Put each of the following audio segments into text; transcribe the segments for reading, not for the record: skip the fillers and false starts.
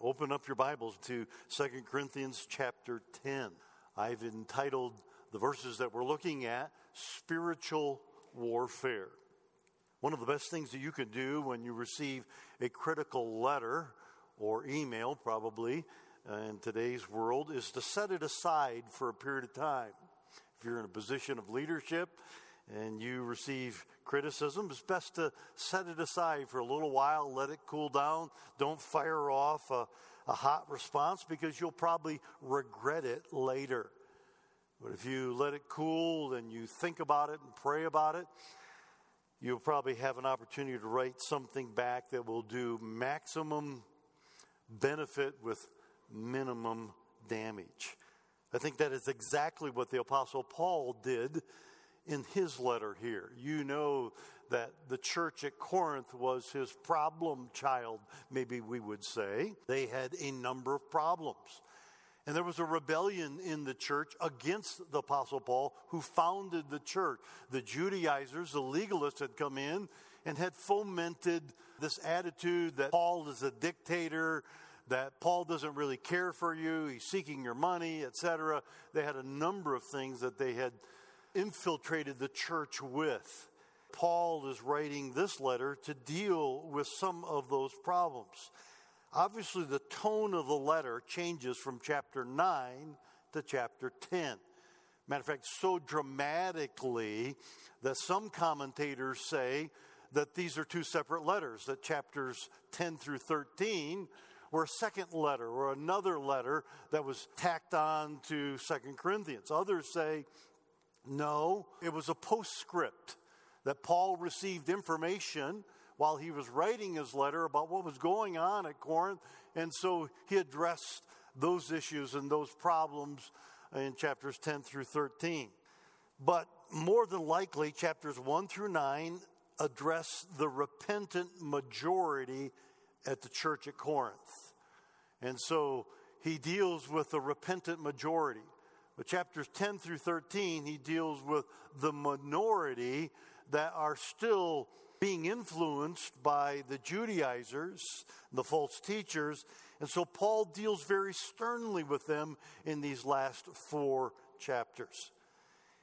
Open up your Bibles to 2 Corinthians chapter 10. I've entitled the verses that we're looking at, Spiritual Warfare. One of the best things that you can do when you receive a critical letter or email, probably, in today's world, is to set it aside for a period of time. If you're in a position of leadership and you receive criticism, it's best to set it aside for a little while, let it cool down. Don't fire off a hot response because you'll probably regret it later. But if you let it cool and you think about it and pray about it, you'll probably have an opportunity to write something back that will do maximum benefit with minimum damage. I think that is exactly what the Apostle Paul did in his letter here. You know that the church at Corinth was his problem child, maybe we would say. They had a number of problems. And there was a rebellion in the church against the Apostle Paul who founded the church. The Judaizers, the legalists, had come in and had fomented this attitude that Paul is a dictator, that Paul doesn't really care for you, he's seeking your money, etc. They had a number of things that they had infiltrated the church with. Paul is writing this letter to deal with some of those problems. Obviously, the tone of the letter changes from chapter 9 to chapter 10. Matter of fact, so dramatically that some commentators say that these are two separate letters, that chapters 10 through 13 were a second letter or another letter that was tacked on to 2 Corinthians. Others say, no, it was a postscript that Paul received information while he was writing his letter about what was going on at Corinth. And so he addressed those issues and those problems in chapters 10 through 13. But more than likely, chapters 1 through 9 address the repentant majority at the church at Corinth. And so he deals with the repentant majority. But chapters 10 through 13, he deals with the minority that are still being influenced by the Judaizers, the false teachers. And so Paul deals very sternly with them in these last four chapters.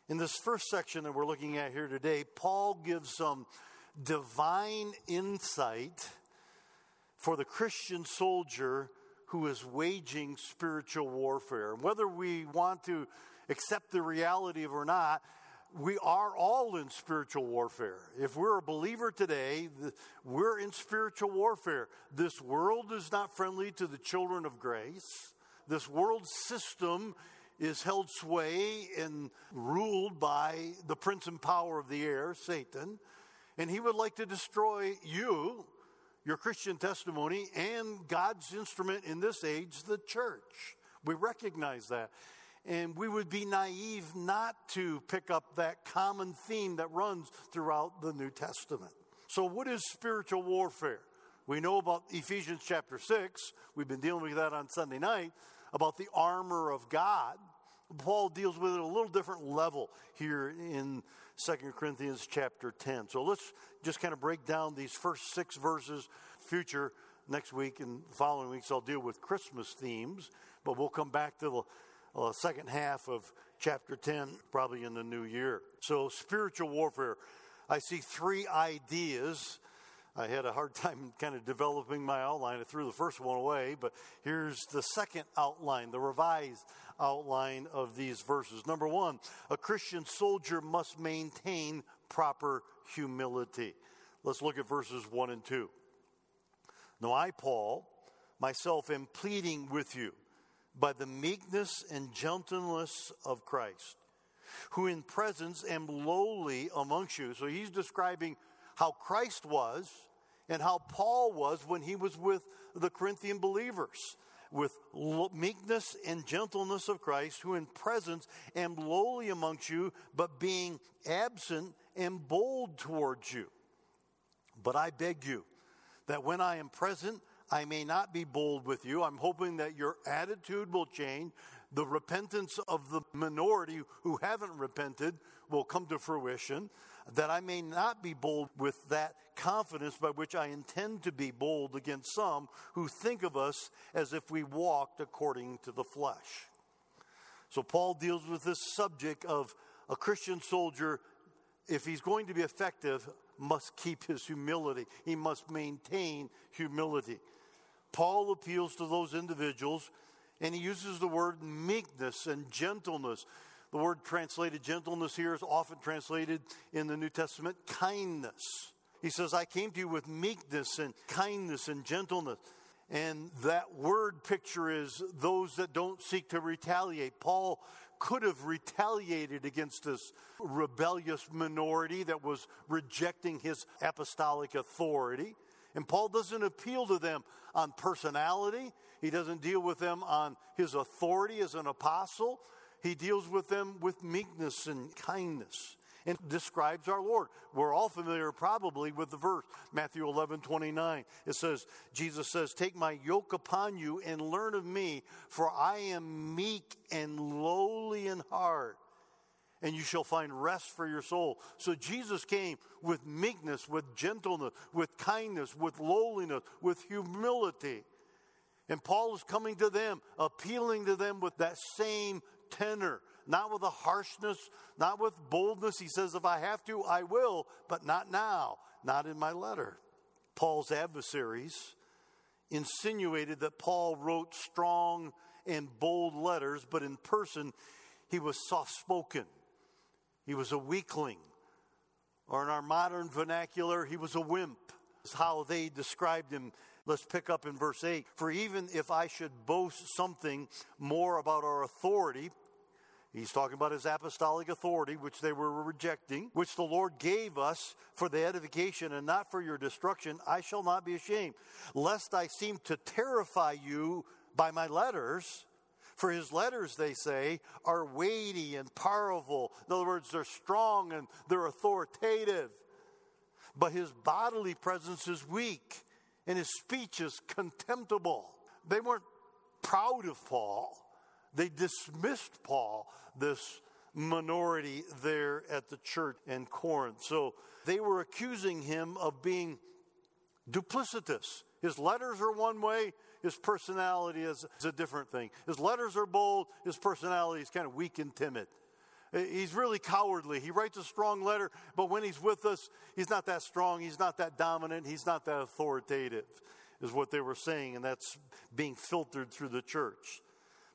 In this first section that we're looking at here today, Paul gives some divine insight for the Christian soldier who is waging spiritual warfare. And whether we want to accept the reality of it or not, we are all in spiritual warfare. If we're a believer today, we're in spiritual warfare. This world is not friendly to the children of grace. This world system is held sway and ruled by the prince and power of the air, Satan. And he would like to destroy you, your Christian testimony, and God's instrument in this age, the church. We recognize that. And we would be naive not to pick up that common theme that runs throughout the New Testament. So what is spiritual warfare? We know about Ephesians chapter 6. We've been dealing with that on Sunday night, about the armor of God. Paul deals with it at a little different level here in 2 Corinthians chapter 10. So let's just kind of break down these first six verses. Future, next week and the following weeks, I'll deal with Christmas themes, but we'll come back to the second half of chapter 10, probably in the new year. So spiritual warfare. I see three ideas. I had a hard time kind of developing my outline. I threw the first one away, but here's the second outline, the revised outline of these verses. Number one, a Christian soldier must maintain proper humility. Let's look at verses 1 and 2. Now I, Paul, myself am pleading with you by the meekness and gentleness of Christ, who in presence am lowly amongst you. So he's describing how Christ was and how Paul was when he was with the Corinthian believers, with meekness and gentleness of Christ, who in presence am lowly amongst you, but being absent am bold towards you. But I beg you that when I am present, I may not be bold with you. I'm hoping that your attitude will change. The repentance of the minority who haven't repented will come to fruition. that I may not be bold with that confidence by which I intend to be bold against some who think of us as if we walked according to the flesh. So Paul deals with this subject of a Christian soldier, if he's going to be effective, must keep his humility. He must maintain humility. Paul appeals to those individuals, and he uses the word meekness and gentleness. The word translated gentleness here is often translated in the New Testament kindness. He says, I came to you with meekness and kindness and gentleness. And that word picture is those that don't seek to retaliate. Paul could have retaliated against this rebellious minority that was rejecting his apostolic authority. And Paul doesn't appeal to them on personality. He doesn't deal with them on his authority as an apostle. He deals with them with meekness and kindness and describes our Lord. We're all familiar probably with the verse, Matthew 11:29. It says, Jesus says, take my yoke upon you and learn of me, for I am meek and lowly in heart, and you shall find rest for your soul. So Jesus came with meekness, with gentleness, with kindness, with lowliness, with humility. And Paul is coming to them, appealing to them with that same tenor, not with a harshness, not with boldness. He says, if I have to, I will, but not now, not in my letter. Paul's adversaries insinuated that Paul wrote strong and bold letters, but in person, he was soft-spoken. He was a weakling, or in our modern vernacular, he was a wimp. That's how they described him. Let's pick up in verse 8. For even if I should boast something more about our authority, he's talking about his apostolic authority, which they were rejecting, which the Lord gave us for the edification and not for your destruction, I shall not be ashamed, lest I seem to terrify you by my letters. For his letters, they say, are weighty and powerful. In other words, they're strong and they're authoritative. But his bodily presence is weak, and his speech is contemptible. They weren't proud of Paul. They dismissed Paul, this minority there at the church in Corinth. So they were accusing him of being duplicitous. His letters are one way. His personality is a different thing. His letters are bold. His personality is kind of weak and timid. He's really cowardly. He writes a strong letter, but when he's with us, he's not that strong. He's not that dominant. He's not that authoritative, is what they were saying, and that's being filtered through the church.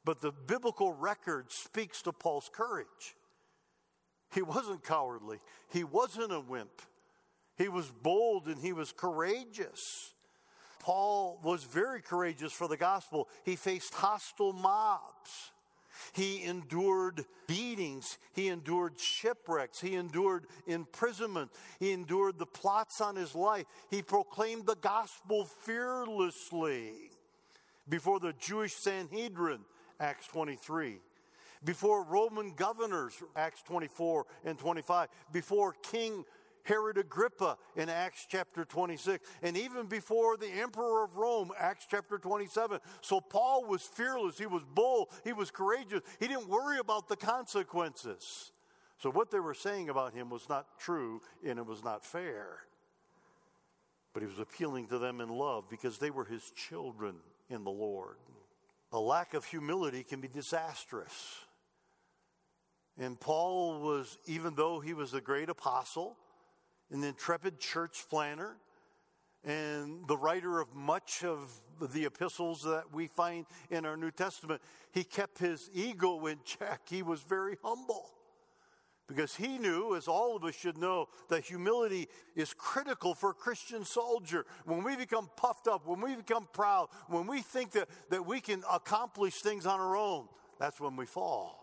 But the biblical record speaks to Paul's courage. He wasn't cowardly. He wasn't a wimp. He was bold and he was courageous. Paul was very courageous for the gospel. He faced hostile mobs. He endured beatings, he endured shipwrecks, he endured imprisonment, he endured the plots on his life. He proclaimed the gospel fearlessly before the Jewish Sanhedrin, Acts 23, before Roman governors, Acts 24 and 25, before King Herod Agrippa in Acts chapter 26, and even before the emperor of Rome, Acts chapter 27. So Paul was fearless, he was bold, he was courageous, he didn't worry about the consequences. So what they were saying about him was not true, and it was not fair. But he was appealing to them in love because they were his children in the Lord. A lack of humility can be disastrous. And Paul was, even though he was a great apostle, an intrepid church planner, and the writer of much of the epistles that we find in our New Testament, he kept his ego in check. He was very humble because he knew, as all of us should know, that humility is critical for a Christian soldier. When we become puffed up, when we become proud, when we think that we can accomplish things on our own, that's when we fall.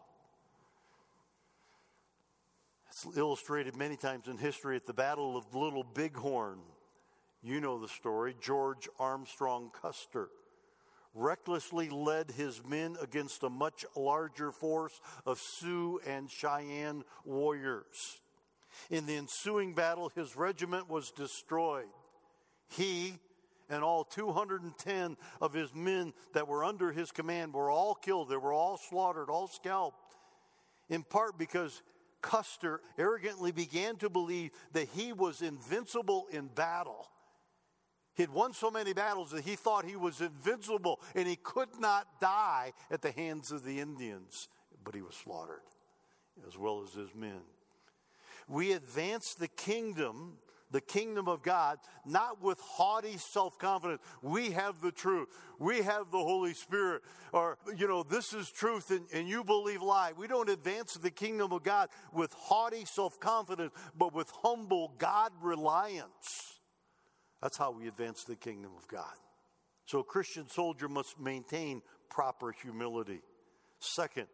It's illustrated many times in history at the Battle of Little Bighorn. You know the story. George Armstrong Custer recklessly led his men against a much larger force of Sioux and Cheyenne warriors. In the ensuing battle, his regiment was destroyed. He and all 210 of his men that were under his command were all killed. They were all slaughtered, all scalped, in part because Custer arrogantly began to believe that he was invincible in battle. He'd won so many battles that he thought he was invincible and he could not die at the hands of the Indians, but he was slaughtered as well as his men. We advance the kingdom of God, not with haughty self-confidence. We have the truth. We have the Holy Spirit. Or, you know, this is truth and you believe lie. We don't advance the kingdom of God with haughty self-confidence, but with humble God-reliance. That's how we advance the kingdom of God. So a Christian soldier must maintain proper humility. Second,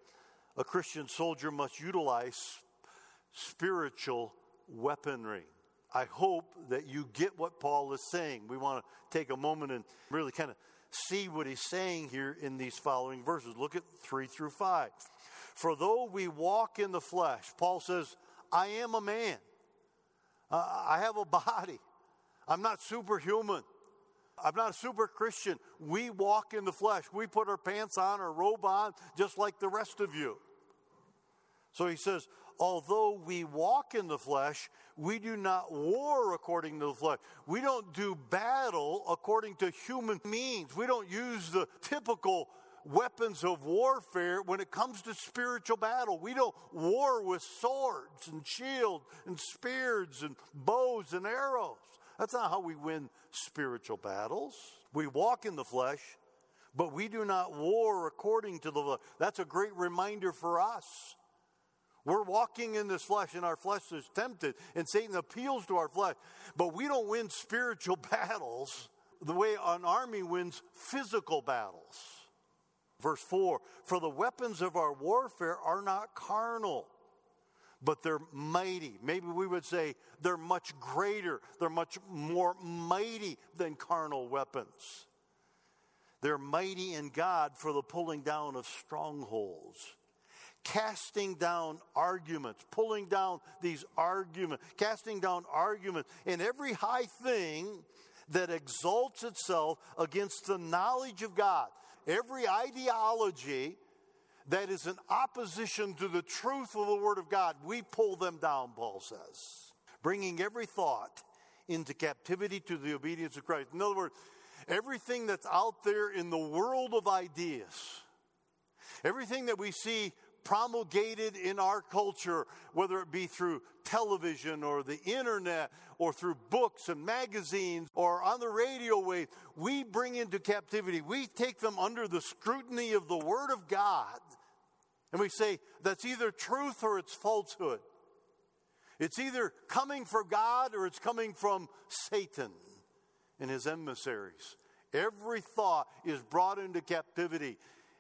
a Christian soldier must utilize spiritual weaponry. I hope that you get what Paul is saying. We want to take a moment and really kind of see what he's saying here in these following verses. Look at 3-5. For though we walk in the flesh, Paul says, I am a man. I have a body. I'm not superhuman. I'm not a super Christian. We walk in the flesh. We put our pants on, our robe on, just like the rest of you. So he says, although we walk in the flesh, we do not war according to the flesh. We don't do battle according to human means. We don't use the typical weapons of warfare when it comes to spiritual battle. We don't war with swords and shields and spears and bows and arrows. That's not how we win spiritual battles. We walk in the flesh, but we do not war according to the flesh. That's a great reminder for us. We're walking in this flesh, and our flesh is tempted, and Satan appeals to our flesh. But we don't win spiritual battles the way an army wins physical battles. Verse 4, for the weapons of our warfare are not carnal, but they're mighty. Maybe we would say they're much greater. They're much more mighty than carnal weapons. They're mighty in God for the pulling down of strongholds. Casting down arguments, pulling down these arguments, casting down arguments, and every high thing that exalts itself against the knowledge of God. Every ideology that is in opposition to the truth of the Word of God, we pull them down, Paul says. Bringing every thought into captivity to the obedience of Christ. In other words, everything that's out there in the world of ideas, everything that we see promulgated in our culture, whether it be through television or the internet or through books and magazines or on the radio wave, we bring into captivity. We take them under the scrutiny of the Word of God, and we say that's either truth or it's falsehood. It's either coming from God or it's coming from Satan and his emissaries. Every thought is brought into captivity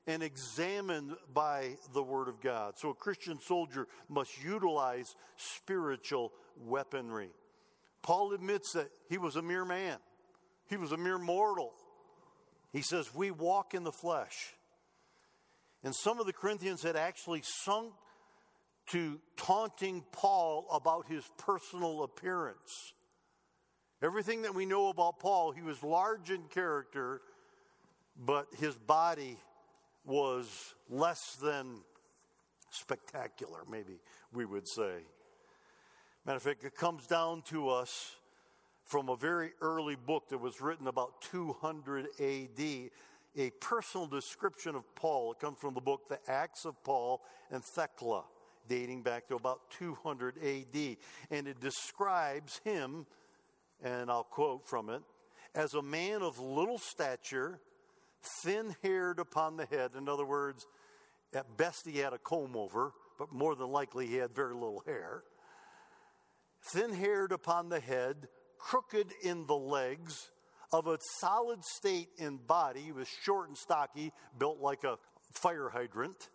and examined by the Word of God. So a Christian soldier must utilize spiritual weaponry. Paul admits that he was a mere man. He was a mere mortal. He says, we walk in the flesh. And some of the Corinthians had actually sunk to taunting Paul about his personal appearance. Everything that we know about Paul, he was large in character, but his body was less than spectacular, maybe we would say. Matter of fact, it comes down to us from a very early book that was written about 200 AD, a personal description of Paul. It comes from the book, The Acts of Paul and Thecla, dating back to about 200 AD. And it describes him, and I'll quote from it, as a man of little stature, thin-haired upon the head. In other words, at best he had a comb over, but more than likely he had very little hair. Thin-haired upon the head, crooked in the legs, of a solid state in body. He was short and stocky, built like a fire hydrant,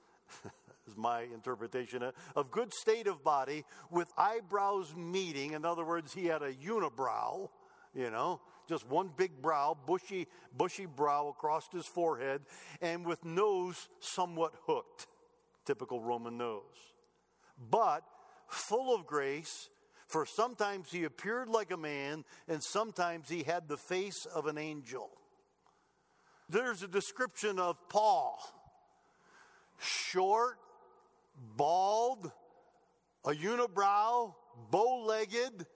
is my interpretation, of good state of body, with eyebrows meeting. In other words, he had a unibrow, you know, just one big brow, bushy brow across his forehead, and with nose somewhat hooked, typical Roman nose. But full of grace, for sometimes he appeared like a man, and sometimes he had the face of an angel. There's a description of Paul. Short, bald, a unibrow, bow-legged,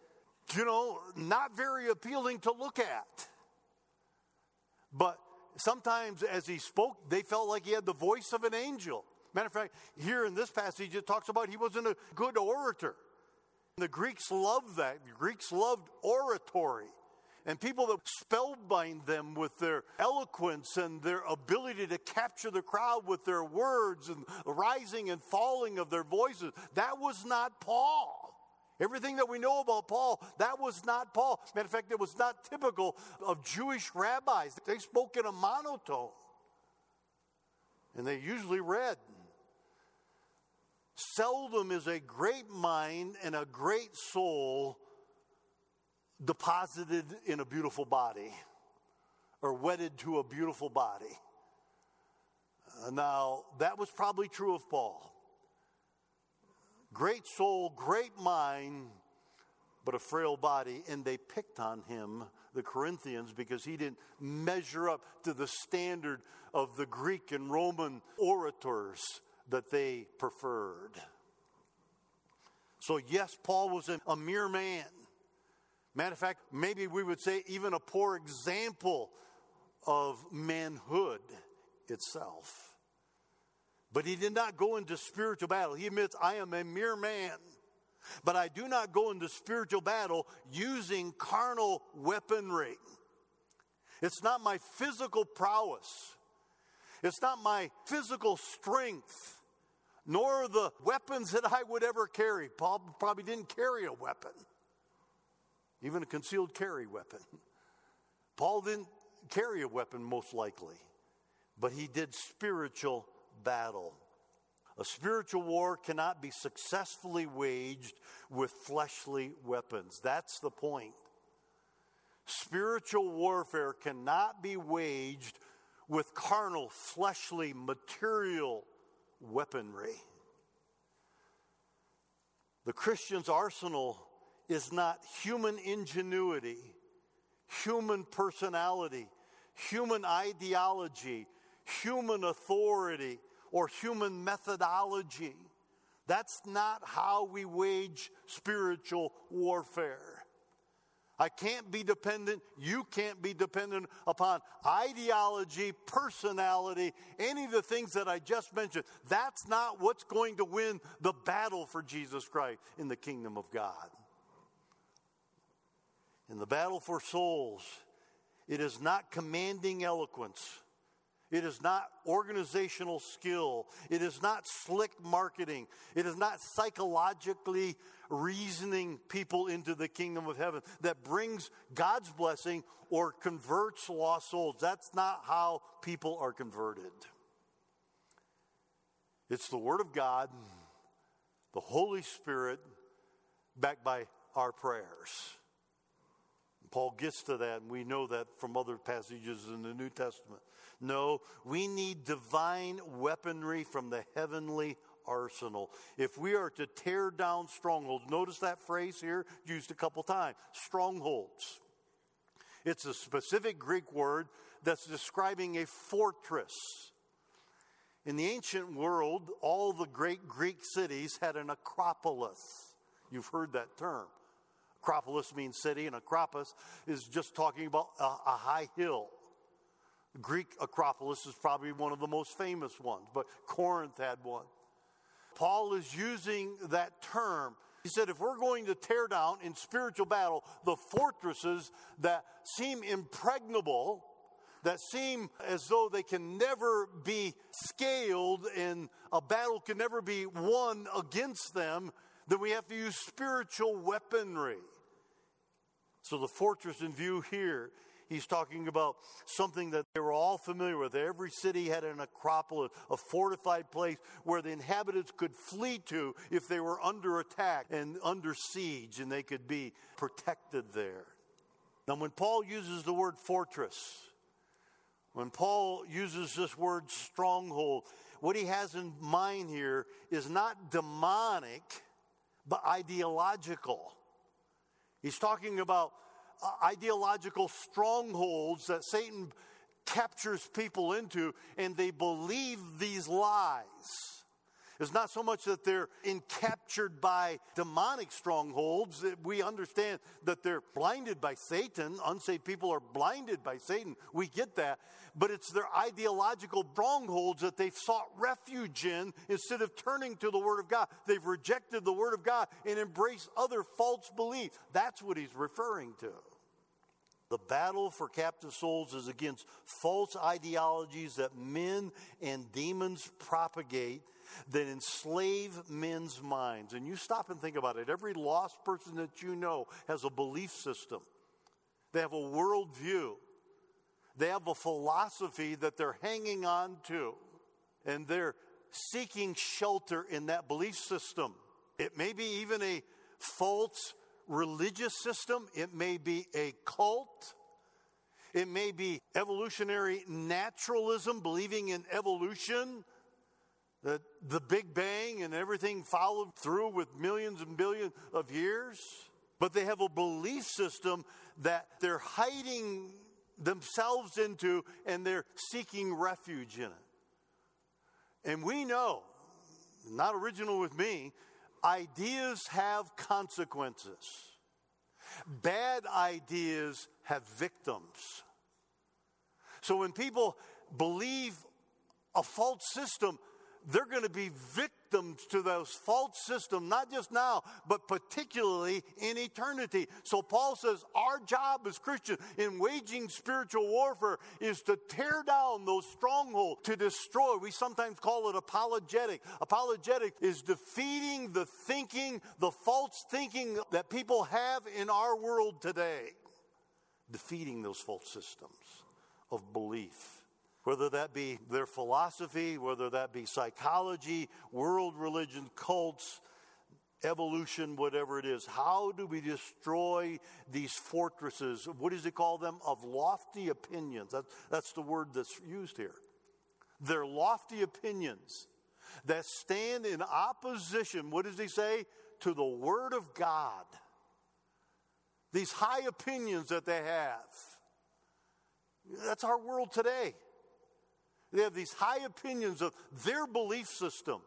not very appealing to look at. But sometimes as he spoke, they felt like he had the voice of an angel. Matter of fact, here in this passage, it talks about he wasn't a good orator. The Greeks loved that. The Greeks loved oratory. And people that spellbind them with their eloquence and their ability to capture the crowd with their words and the rising and falling of their voices, that was not Paul. Everything that we know about Paul, that was not Paul. Matter of fact, it was not typical of Jewish rabbis. They spoke in a monotone. And they usually read. Seldom is a great mind and a great soul deposited in a beautiful body or wedded to a beautiful body. Now, that was probably true of Paul. Great soul, great mind, but a frail body. And they picked on him, the Corinthians, because he didn't measure up to the standard of the Greek and Roman orators that they preferred. So yes, Paul was a mere man. Matter of fact, maybe we would say even a poor example of manhood itself. But he did not go into spiritual battle. He admits, I am a mere man, but I do not go into spiritual battle using carnal weaponry. It's not my physical prowess. It's not my physical strength, nor the weapons that I would ever carry. Paul probably didn't carry a weapon, even a concealed carry weapon. Paul didn't carry a weapon, most likely, but he did spiritual battle. A spiritual war cannot be successfully waged with fleshly weapons. That's the point. Spiritual warfare cannot be waged with carnal, fleshly, material weaponry. The Christian's arsenal is not human ingenuity, human personality, human ideology, human authority, or human methodology. That's not how we wage spiritual warfare. I can't be dependent, you can't be dependent upon ideology, personality, any of the things that I just mentioned. That's not what's going to win the battle for Jesus Christ in the kingdom of God. In the battle for souls, it is not commanding eloquence. It is not organizational skill. It is not slick marketing. It is not psychologically reasoning people into the kingdom of heaven that brings God's blessing or converts lost souls. That's not how people are converted. It's the Word of God, the Holy Spirit, backed by our prayers. Paul gets to that, and we know that from other passages in the New Testament. No, we need divine weaponry from the heavenly arsenal. If we are to tear down strongholds, notice that phrase here used a couple times, strongholds. It's a specific Greek word that's describing a fortress. In the ancient world, all the great Greek cities had an acropolis. You've heard that term. Acropolis means city, and Acropolis is just talking about a high hill. Greek Acropolis is probably one of the most famous ones, but Corinth had one. Paul is using that term. He said, if we're going to tear down in spiritual battle the fortresses that seem impregnable, that seem as though they can never be scaled and a battle can never be won against them, then we have to use spiritual weaponry. So the fortress in view here, he's talking about something that they were all familiar with. Every city had an acropolis, a fortified place where the inhabitants could flee to if they were under attack and under siege, and they could be protected there. Now, when Paul uses the word fortress, when Paul uses this word stronghold, what he has in mind here is not demonic, but ideological. He's talking about ideological strongholds that Satan captures people into, and they believe these lies. It's not so much that they're encaptured by demonic strongholds. We understand that they're blinded by Satan. Unsaved people are blinded by Satan. We get that. But it's their ideological strongholds that they've sought refuge in instead of turning to the Word of God. They've rejected the Word of God and embraced other false beliefs. That's what he's referring to. The battle for captive souls is against false ideologies that men and demons propagate that enslave men's minds. And you stop and think about it. Every lost person that you know has a belief system. They have a worldview. They have a philosophy that they're hanging on to. And they're seeking shelter in that belief system. It may be even a false religious system, it may be a cult, it may be evolutionary naturalism, believing in evolution, that the Big Bang and everything followed through with millions and billions of years. But they have a belief system that they're hiding themselves into and they're seeking refuge in it. And we know, not original with me, ideas have consequences. Bad ideas have victims. So when people believe a false system, they're going to be victims to those false systems, not just now, but particularly in eternity. So Paul says our job as Christians in waging spiritual warfare is to tear down those strongholds, to destroy. We sometimes call it apologetic. Apologetic is defeating the thinking, the false thinking that people have in our world today. Defeating those false systems of belief. Whether that be their philosophy, whether that be psychology, world religion, cults, evolution, whatever it is. How do we destroy these fortresses? What does he call them? Of lofty opinions. That's the word that's used here. They're lofty opinions that stand in opposition, what does he say? To the Word of God. These high opinions that they have. That's our world today. They have these high opinions of their belief system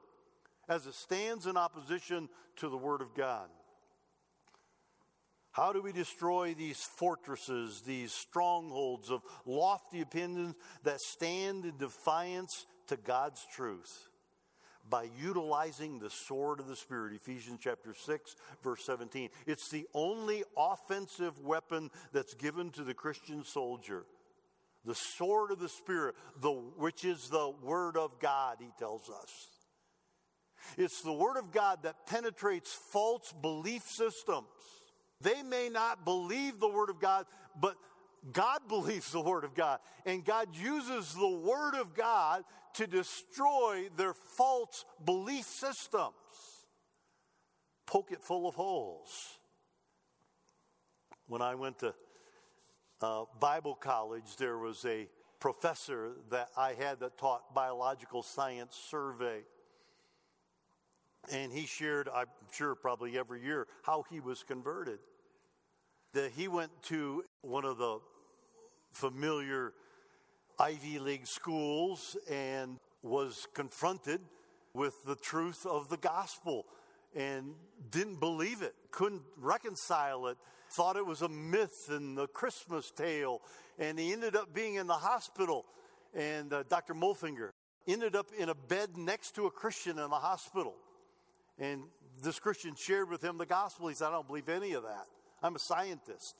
as it stands in opposition to the Word of God. How do we destroy these fortresses, these strongholds of lofty opinions that stand in defiance to God's truth? By utilizing the sword of the Spirit, Ephesians chapter 6, verse 17. It's the only offensive weapon that's given to the Christian soldier. The sword of the Spirit, which is the Word of God, he tells us. It's the Word of God that penetrates false belief systems. They may not believe the Word of God, but God believes the Word of God. And God uses the Word of God to destroy their false belief systems. Poke it full of holes. When I went to Bible college, there was a professor that I had that taught biological science survey. And he shared, I'm sure probably every year, how he was converted. That he went to one of the familiar Ivy League schools and was confronted with the truth of the gospel and didn't believe it, couldn't reconcile it. Thought it was a myth in the Christmas tale, and he ended up being in the hospital. And Dr. Mulfinger ended up in a bed next to a Christian in the hospital. And this Christian shared with him the gospel. He said, I don't believe any of that. I'm a scientist.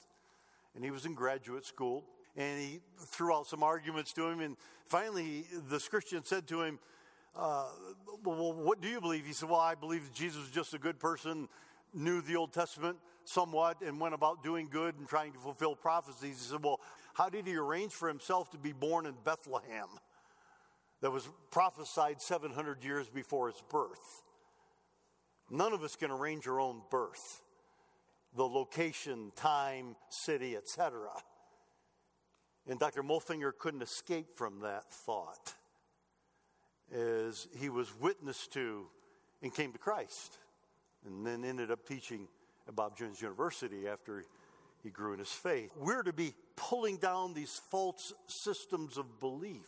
And he was in graduate school, and he threw out some arguments to him. And finally, this Christian said to him, well, what do you believe? He said, well, I believe that Jesus was just a good person, knew the Old Testament somewhat, and went about doing good and trying to fulfill prophecies. He said, well, how did he arrange for himself to be born in Bethlehem that was prophesied 700 years before his birth? None of us can arrange our own birth, the location, time, city, etc. And Dr. Mulfinger couldn't escape from that thought as he was witnessed to and came to Christ. And then ended up teaching at Bob Jones University after he grew in his faith. We're to be pulling down these false systems of belief.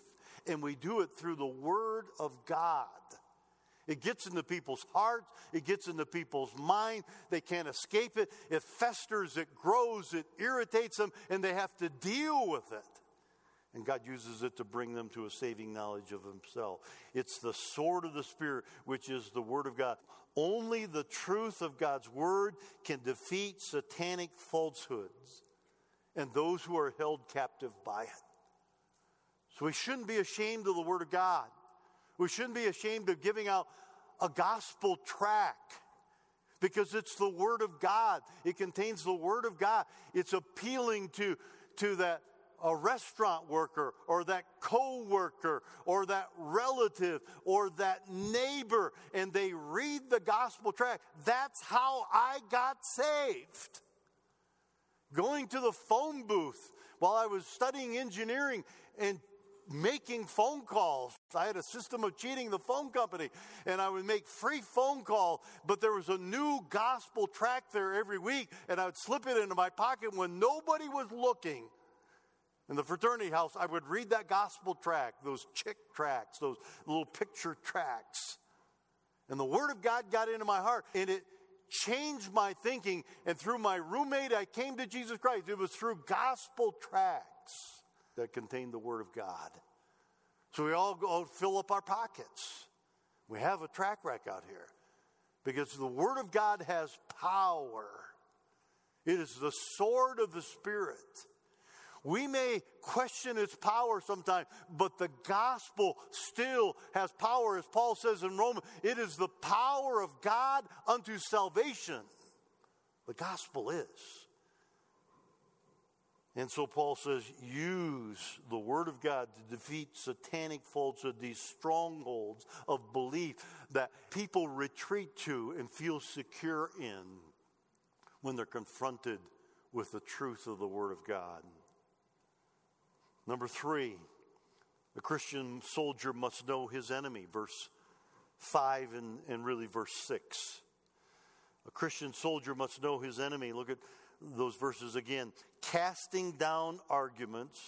And we do it through the Word of God. It gets into people's hearts. It gets into people's mind. They can't escape it. It festers. It grows. It irritates them, and they have to deal with it. And God uses it to bring them to a saving knowledge of himself. It's the sword of the Spirit, which is the word of God. Only the truth of God's word can defeat satanic falsehoods and those who are held captive by it. So we shouldn't be ashamed of the word of God. We shouldn't be ashamed of giving out a gospel tract, because it's the word of God. It contains the word of God. It's appealing to that a restaurant worker or that co-worker or that relative or that neighbor, and they read the gospel tract. That's how I got saved. Going to the phone booth while I was studying engineering and making phone calls. I had a system of cheating the phone company, and I would make free phone calls, but there was a new gospel tract there every week, and I would slip it into my pocket when nobody was looking. In the fraternity house, I would read that gospel tract, those chick tracts, those little picture tracts. And the word of God got into my heart, and it changed my thinking. And through my roommate, I came to Jesus Christ. It was through gospel tracts that contained the word of God. So we all go fill up our pockets. We have a tract rack out here because the word of God has power. It is the sword of the Spirit. We may question its power sometimes, but the gospel still has power. As Paul says in Romans, it is the power of God unto salvation. The gospel is. And so Paul says, use the word of God to defeat satanic falsehood, these strongholds of belief that people retreat to and feel secure in when they're confronted with the truth of the word of God. Number three, the Christian soldier must know his enemy, verse 5 and really verse 6. A Christian soldier must know his enemy. Look at those verses again. Casting down arguments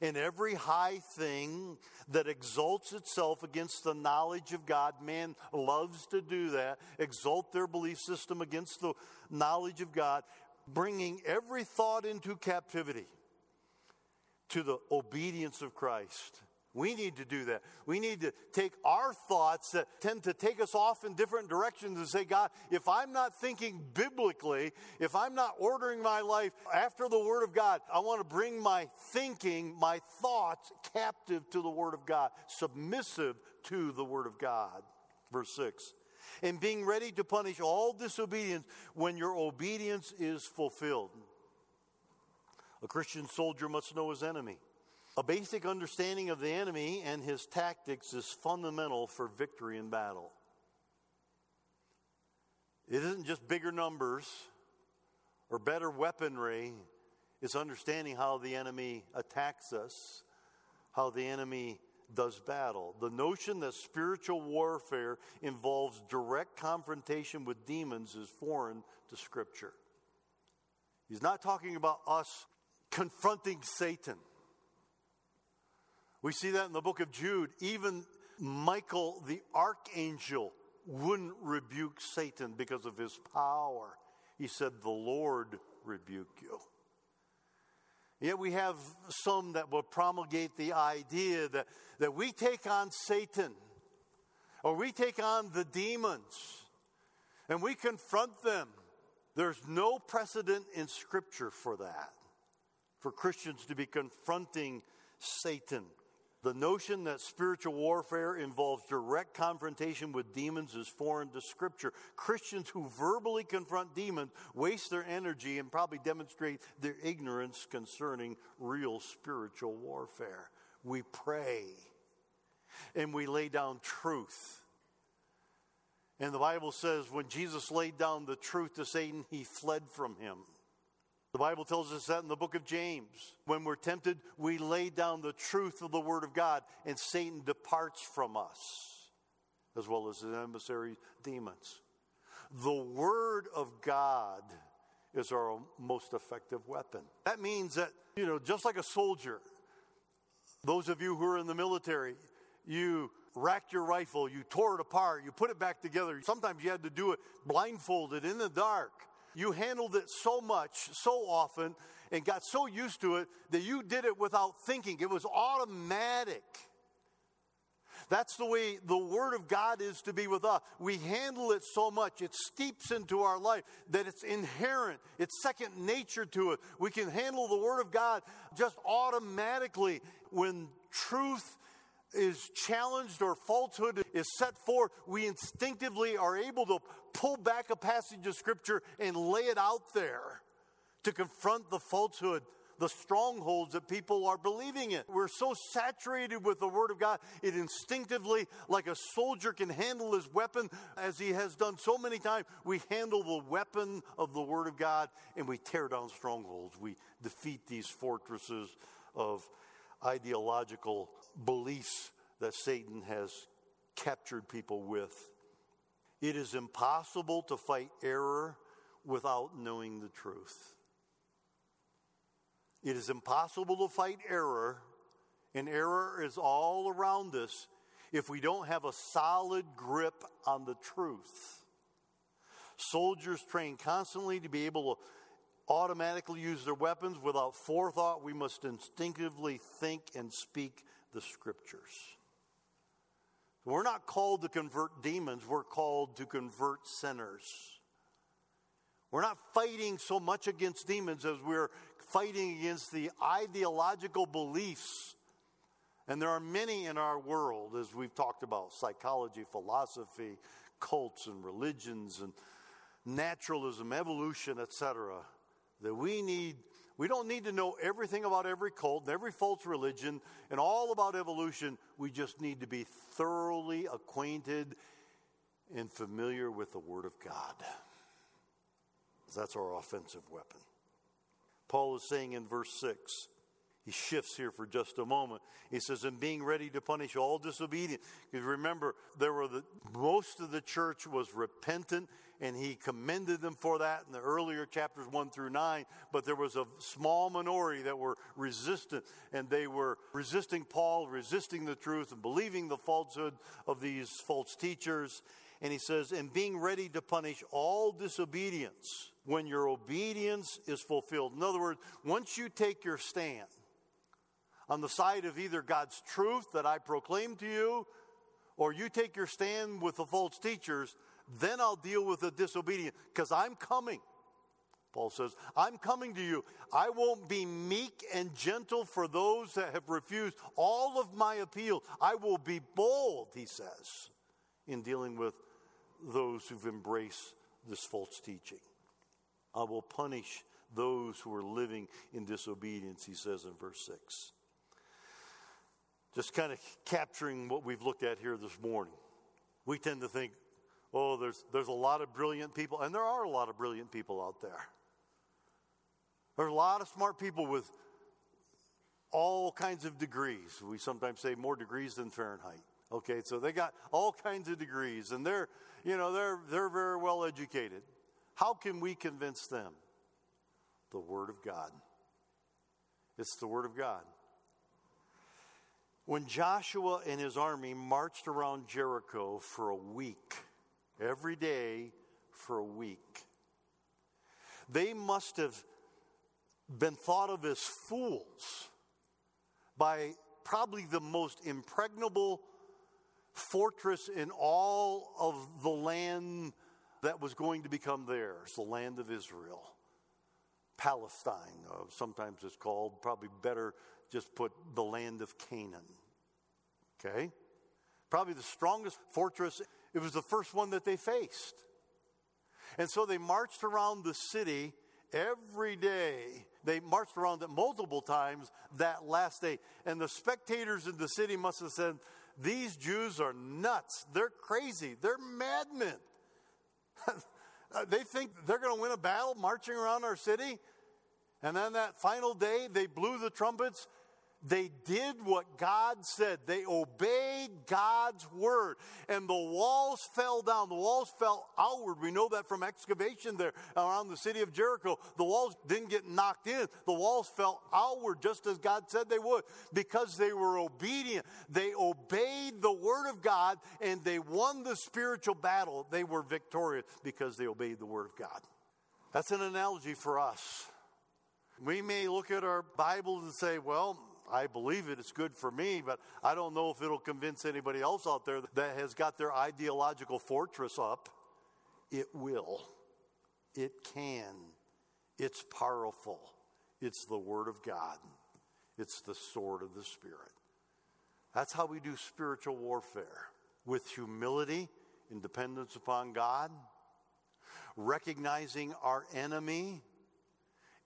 and every high thing that exalts itself against the knowledge of God. Man loves to do that, exalt their belief system against the knowledge of God, bringing every thought into captivity to the obedience of Christ. We need to do that. We need to take our thoughts that tend to take us off in different directions and say, God, if I'm not thinking biblically, if I'm not ordering my life after the word of God, I want to bring my thinking, my thoughts captive to the word of God, submissive to the word of God. Verse 6, and being ready to punish all disobedience when your obedience is fulfilled. A Christian soldier must know his enemy. A basic understanding of the enemy and his tactics is fundamental for victory in battle. It isn't just bigger numbers or better weaponry. It's understanding how the enemy attacks us, how the enemy does battle. The notion that spiritual warfare involves direct confrontation with demons is foreign to Scripture. He's not talking about us confronting Satan. We see that in the book of Jude. Even Michael, the archangel, wouldn't rebuke Satan because of his power. He said, the Lord rebuke you. Yet we have some that will promulgate the idea that we take on Satan or we take on the demons and we confront them. There's no precedent in Scripture for that, for Christians to be confronting Satan. The notion that spiritual warfare involves direct confrontation with demons is foreign to Scripture. Christians who verbally confront demons waste their energy and probably demonstrate their ignorance concerning real spiritual warfare. We pray and we lay down truth. And the Bible says when Jesus laid down the truth to Satan, he fled from him. The Bible tells us that in the book of James. When we're tempted, we lay down the truth of the word of God, and Satan departs from us, as well as his adversaries, demons. The word of God is our most effective weapon. That means that, just like a soldier, those of you who are in the military, you racked your rifle, you tore it apart, you put it back together. Sometimes you had to do it blindfolded in the dark. You handled it so much, so often, and got so used to it that you did it without thinking. It was automatic. That's the way the Word of God is to be with us. We handle it so much, it steeps into our life that it's inherent. It's second nature to it. We can handle the Word of God just automatically. When truth is challenged or falsehood is set forth, we instinctively are able to pull back a passage of Scripture and lay it out there to confront the falsehood, the strongholds that people are believing in. We're so saturated with the Word of God, it instinctively, like a soldier can handle his weapon, as he has done so many times, we handle the weapon of the Word of God and we tear down strongholds. We defeat these fortresses of ideological beliefs that Satan has captured people with. It is impossible to fight error without knowing the truth. It is impossible to fight error, and error is all around us, if we don't have a solid grip on the truth. Soldiers train constantly to be able to automatically use their weapons without forethought. We must instinctively think and speak the Scriptures. We're not called to convert demons, we're called to convert sinners. We're not fighting so much against demons as we're fighting against the ideological beliefs. And there are many in our world, as we've talked about, psychology, philosophy, cults and religions and naturalism, evolution, etc. That we don't need to know everything about every cult and every false religion and all about evolution. We just need to be thoroughly acquainted and familiar with the Word of God. That's our offensive weapon. Paul is saying in verse 6, he shifts here for just a moment. He says, and being ready to punish all disobedience. Because remember, most of the church was repentant, and he commended them for that in the earlier chapters 1 through 9. But there was a small minority that were resistant, and they were resisting Paul, resisting the truth, and believing the falsehood of these false teachers. And he says, and being ready to punish all disobedience when your obedience is fulfilled. In other words, once you take your stand on the side of either God's truth that I proclaim to you, or you take your stand with the false teachers, then I'll deal with the disobedient, because I'm coming. Paul says, I'm coming to you. I won't be meek and gentle for those that have refused all of my appeal. I will be bold, he says, in dealing with those who've embraced this false teaching. I will punish those who are living in disobedience, he says in verse 6. Just kind of capturing what we've looked at here this morning. We tend to think, oh, there's a lot of brilliant people, and there are a lot of brilliant people out there. There's a lot of smart people with all kinds of degrees. We sometimes say more degrees than Fahrenheit. Okay, so they got all kinds of degrees, and they're very well educated. How can we convince them? The Word of God. It's the Word of God. When Joshua and his army marched around Jericho for a week, every day for a week, they must have been thought of as fools by probably the most impregnable fortress in all of the land that was going to become theirs, the land of Israel. Palestine, sometimes it's called, probably better just put the land of Canaan. Okay? Probably the strongest fortress. It was the first one that they faced. And so they marched around the city every day. They marched around it multiple times that last day. And the spectators in the city must have said, these Jews are nuts. They're crazy. They're madmen. They think they're going to win a battle marching around our city. And then that final day, they blew the trumpets They did what God said. They obeyed God's word. And the walls fell down. The walls fell outward. We know that from excavation there around the city of Jericho. The walls didn't get knocked in. The walls fell outward just as God said they would because they were obedient. They obeyed the word of God and they won the spiritual battle. They were victorious because they obeyed the word of God. That's an analogy for us. We may look at our Bibles and say, well, I believe it, it's good for me, but I don't know if it'll convince anybody else out there that has got their ideological fortress up. It will. It can. It's powerful. It's the Word of God. It's the sword of the Spirit. That's how we do spiritual warfare, with humility and dependence upon God, recognizing our enemy,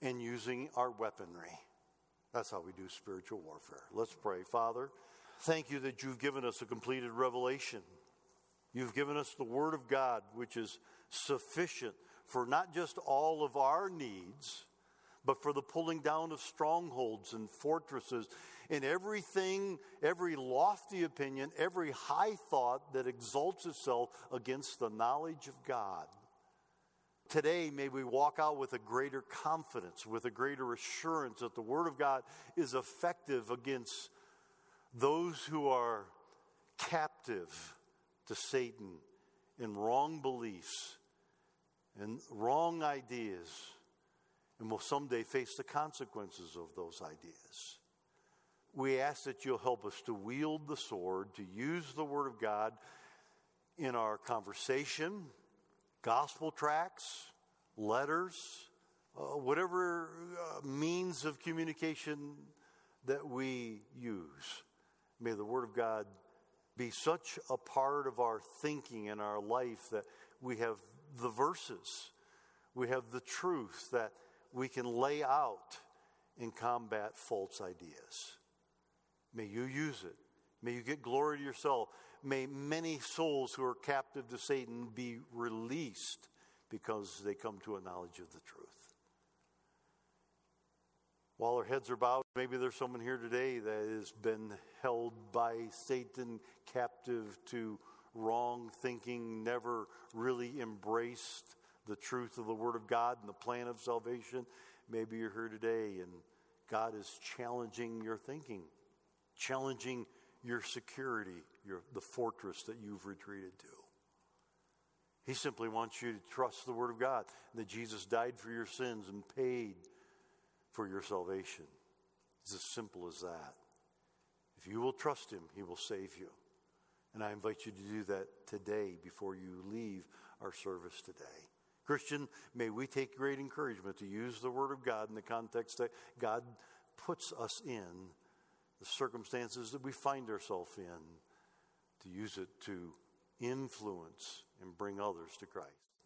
and using our weaponry. That's how we do spiritual warfare. Let's pray. Father, thank you that you've given us a completed revelation. You've given us the Word of God, which is sufficient for not just all of our needs, but for the pulling down of strongholds and fortresses and everything, every lofty opinion, every high thought that exalts itself against the knowledge of God. Today, may we walk out with a greater confidence, with a greater assurance that the Word of God is effective against those who are captive to Satan in wrong beliefs and wrong ideas, and will someday face the consequences of those ideas. We ask that you'll help us to wield the sword, to use the Word of God in our conversation, gospel tracts, letters, whatever means of communication that we use. May the Word of God be such a part of our thinking and our life that we have the verses, we have the truth that we can lay out and combat false ideas. May you use it. May you get glory to yourself. May many souls who are captive to Satan be released because they come to a knowledge of the truth. While our heads are bowed, maybe there's someone here today that has been held by Satan captive to wrong thinking, never really embraced the truth of the Word of God and the plan of salvation. Maybe you're here today and God is challenging your thinking, challenging your security, the fortress that you've retreated to. He simply wants you to trust the Word of God, that Jesus died for your sins and paid for your salvation. It's as simple as that. If you will trust Him, He will save you. And I invite you to do that today before you leave our service today. Christian, may we take great encouragement to use the Word of God in the context that God puts us in, the circumstances that we find ourselves in, to use it to influence and bring others to Christ.